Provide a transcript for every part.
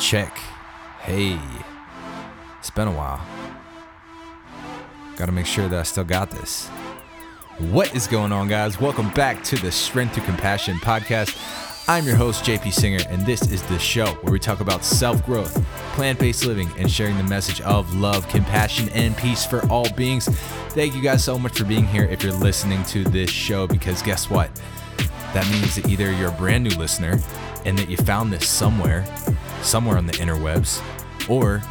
Check. Hey, it's been a while. Gotta make sure that I still got this. What is going on, guys? Welcome back to the Strength Through Compassion podcast. I'm your host, JP Singer, and this is the show where we talk about self-growth, plant-based living, and sharing the message of love, compassion, and peace for all beings. Thank you guys so much for being here if you're listening to this show, because guess what? That means that either you're a brand new listener and that you found this somewhere on the interwebs, or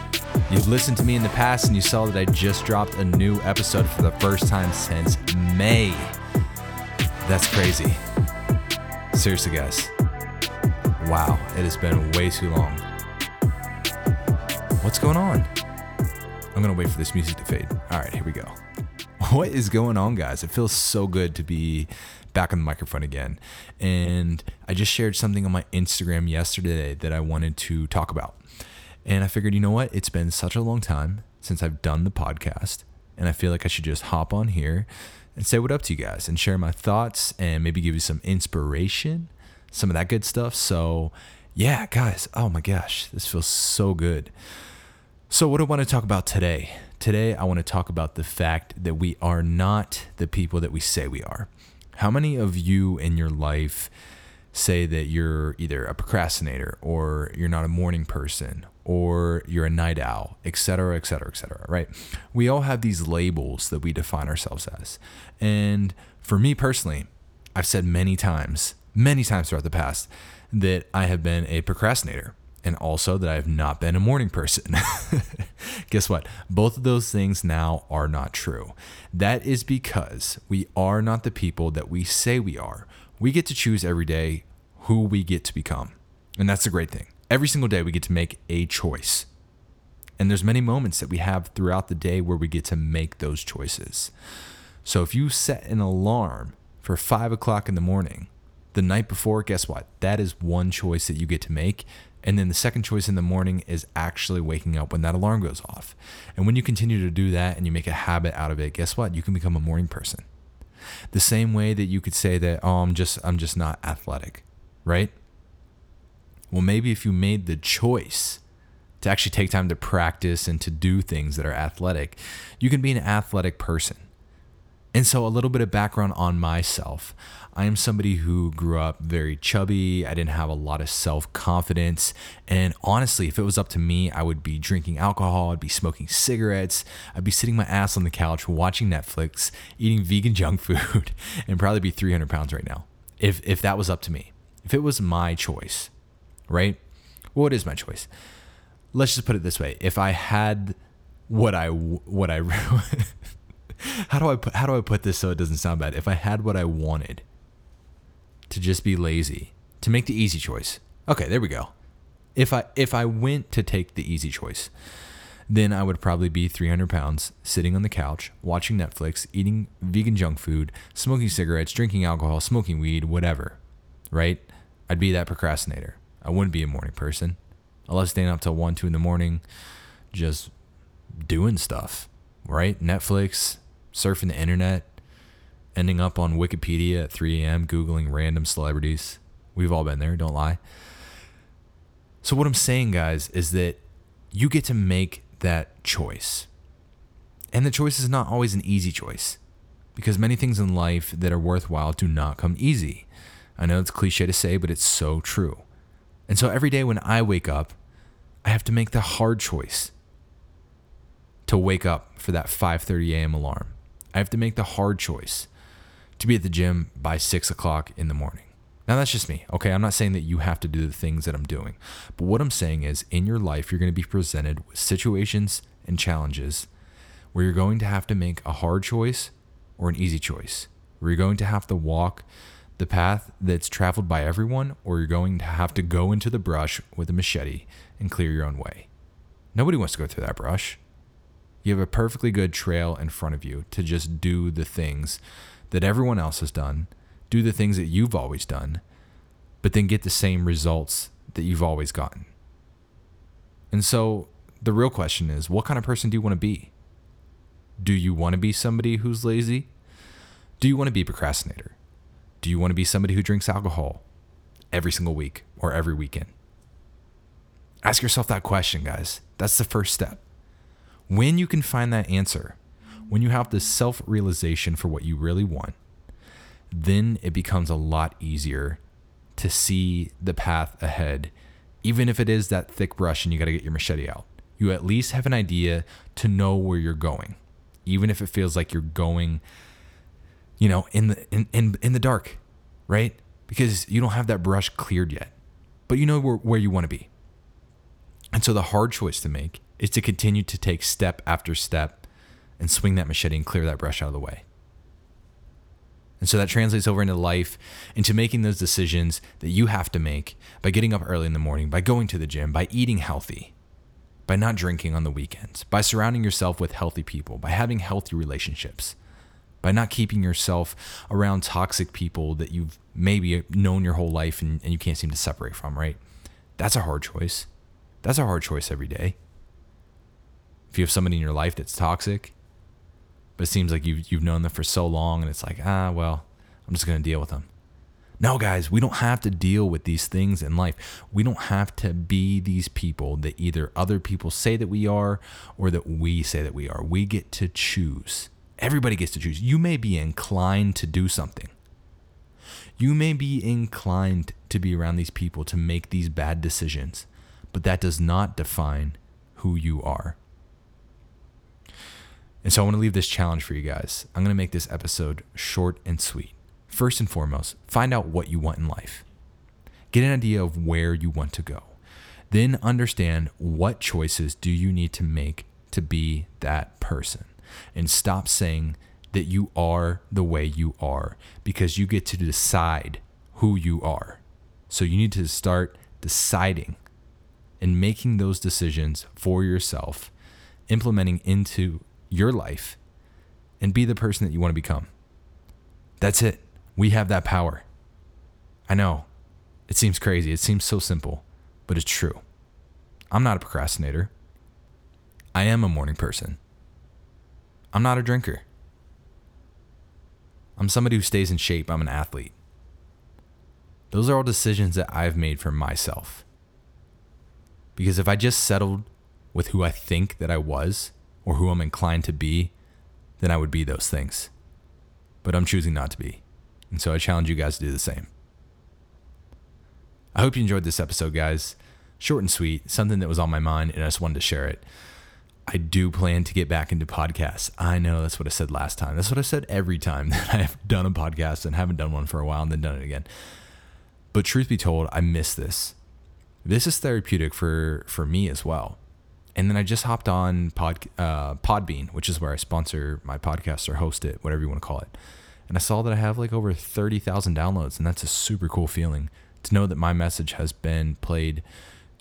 you've listened to me in the past and you saw that I just dropped a new episode for the first time since May. That's crazy. Seriously, guys. Wow, it has been way too long. What's going on? I'm gonna wait for this music to fade. All right, here we go. What is going on, guys? It feels so good to be back on the microphone again. And I just shared something on my Instagram yesterday that I wanted to talk about. And I figured, you know what? It's been such a long time since I've done the podcast, and I feel like I should just hop on here and say what up to you guys and share my thoughts and maybe give you some inspiration, some of that good stuff. So yeah, guys, oh my gosh, this feels so good. So what do I want to talk about today? Today, I want to talk about the fact that we are not the people that we say we are. How many of you in your life say that you're either a procrastinator, or you're not a morning person, or you're a night owl, et cetera, et cetera, et cetera, right? We all have these labels that we define ourselves as. And for me personally, I've said many times throughout the past that I have been a procrastinator, and also that I have not been a morning person. Guess what? Both of those things now are not true. That is because we are not the people that we say we are. We get to choose every day who we get to become. And that's the great thing. Every single day we get to make a choice. And there's many moments that we have throughout the day where we get to make those choices. So if you set an alarm for 5 o'clock in the morning, the night before, guess what? That is one choice that you get to make. And then the second choice in the morning is actually waking up when that alarm goes off. And when you continue to do that and you make a habit out of it, guess what? You can become a morning person. The same way that you could say that, oh, I'm just not athletic, right? Well, maybe if you made the choice to actually take time to practice and to do things that are athletic, you can be an athletic person. And so a little bit of background on myself. I am somebody who grew up very chubby. I didn't have a lot of self-confidence. And honestly, if it was up to me, I would be drinking alcohol. I'd be smoking cigarettes. I'd be sitting my ass on the couch, watching Netflix, eating vegan junk food, and probably be 300 pounds right now. If that was up to me, if it was my choice, right? Well, it is my choice. Let's just put it this way. If I had what I How do I put this so it doesn't sound bad? If I had what I wanted, to just be lazy, to make the easy choice. Okay, there we go. If I went to take the easy choice, then I would probably be 300 pounds, sitting on the couch, watching Netflix, eating vegan junk food, smoking cigarettes, drinking alcohol, smoking weed, whatever, right? I'd be that procrastinator. I wouldn't be a morning person. I love staying up till 1, 2 in the morning, just doing stuff, right? Netflix, surfing the internet, ending up on Wikipedia at 3 a.m., Googling random celebrities. We've all been there, don't lie. So what I'm saying, guys, is that you get to make that choice. And the choice is not always an easy choice, because many things in life that are worthwhile do not come easy. I know it's cliche to say, but it's so true. And so every day when I wake up, I have to make the hard choice to wake up for that 5:30 a.m. alarm. I have to make the hard choice to be at the gym by 6 o'clock in the morning. Now, that's just me. Okay, I'm not saying that you have to do the things that I'm doing. But what I'm saying is, in your life, you're going to be presented with situations and challenges where you're going to have to make a hard choice or an easy choice, where you're going to have to walk the path that's traveled by everyone, or you're going to have to go into the brush with a machete and clear your own way. Nobody wants to go through that brush. You have a perfectly good trail in front of you to just do the things that everyone else has done, do the things that you've always done, but then get the same results that you've always gotten. And so the real question is, what kind of person do you want to be? Do you want to be somebody who's lazy? Do you want to be a procrastinator? Do you want to be somebody who drinks alcohol every single week or every weekend? Ask yourself that question, guys. That's the first step. When you can find that answer, when you have this self-realization for what you really want, then it becomes a lot easier to see the path ahead, even if it is that thick brush and you got to get your machete out. You at least have an idea to know where you're going, even if it feels like you're going, you know, in the dark, right? Because you don't have that brush cleared yet, but you know where you want to be. And so the hard choice to make is to continue to take step after step and swing that machete and clear that brush out of the way. And so that translates over into life, into making those decisions that you have to make by getting up early in the morning, by going to the gym, by eating healthy, by not drinking on the weekends, by surrounding yourself with healthy people, by having healthy relationships, by not keeping yourself around toxic people that you've maybe known your whole life and you can't seem to separate from, right? That's a hard choice. That's a hard choice every day. If you have somebody in your life that's toxic, but it seems like you've known them for so long and it's like, well, I'm just going to deal with them. No, guys, we don't have to deal with these things in life. We don't have to be these people that either other people say that we are or that we say that we are. We get to choose. Everybody gets to choose. You may be inclined to do something. You may be inclined to be around these people to make these bad decisions, but that does not define who you are. And so I want to leave this challenge for you guys. I'm going to make this episode short and sweet. First and foremost, find out what you want in life. Get an idea of where you want to go. Then understand what choices do you need to make to be that person. And stop saying that you are the way you are, because you get to decide who you are. So you need to start deciding and making those decisions for yourself, implementing into your life, and be the person that you want to become. That's it. We have that power. I know it seems crazy. It seems so simple, but it's true. I'm not a procrastinator. I am a morning person. I'm not a drinker. I'm somebody who stays in shape. I'm an athlete. Those are all decisions that I've made for myself. Because if I just settled with who I think that I was, or who I'm inclined to be, then I would be those things. But I'm choosing not to be. And so I challenge you guys to do the same. I hope you enjoyed this episode, guys. Short and sweet, something that was on my mind, and I just wanted to share it. I do plan to get back into podcasts. I know that's what I said last time. That's what I said every time that I've done a podcast and haven't done one for a while and then done it again. But truth be told, I miss this. This is therapeutic for me as well. And then I just hopped on Podbean, which is where I sponsor my podcast or host it, whatever you want to call it. And I saw that I have like over 30,000 downloads, and that's a super cool feeling to know that my message has been played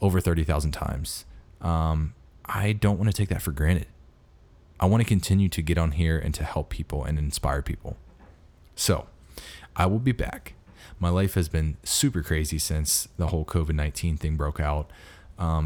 over 30,000 times. I don't want to take that for granted. I want to continue to get on here and to help people and inspire people. So I will be back. My life has been super crazy since the whole COVID-19 thing broke out.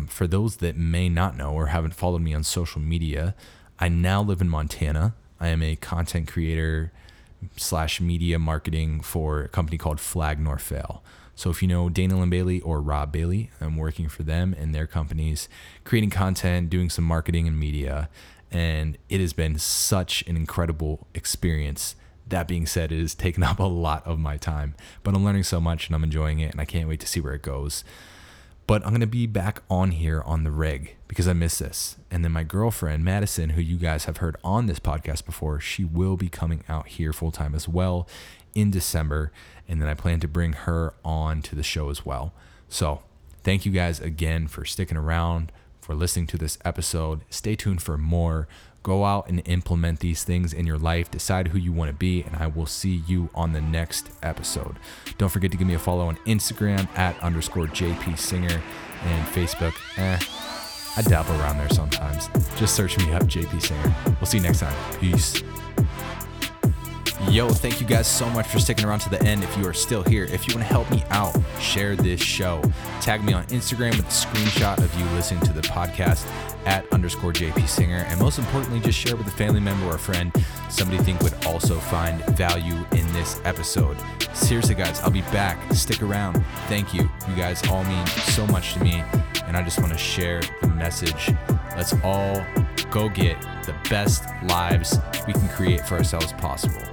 For those that may not know or haven't followed me on social media, I now live in Montana. I am a content creator / media marketing for a company called Flag Nor Fail. So if you know Dana Lynn Bailey or Rob Bailey, I'm working for them and their companies, creating content, doing some marketing and media. And it has been such an incredible experience. That being said, it has taken up a lot of my time, but I'm learning so much and I'm enjoying it and I can't wait to see where it goes. But I'm going to be back on here on the rig because I miss this. And then my girlfriend, Madison, who you guys have heard on this podcast before, she will be coming out here full time as well in December. And then I plan to bring her on to the show as well. So thank you guys again for sticking around, for listening to this episode. Stay tuned for more. Go out and implement these things in your life. Decide who you want to be, and I will see you on the next episode. Don't forget to give me a follow on Instagram @_JP Singer and Facebook. I dabble around there sometimes. Just search me up, JP Singer. We'll see you next time. Peace. Yo, thank you guys so much for sticking around to the end. If you are still here, if you want to help me out, share this show. Tag me on Instagram with a screenshot of you listening to the podcast @_JP Singer. And most importantly, just share with a family member or a friend somebody you think would also find value in this episode. Seriously, guys, I'll be back. Stick around. Thank you. You guys all mean so much to me. And And I just want to share the message. Let's all go get the best lives we can create for ourselves possible.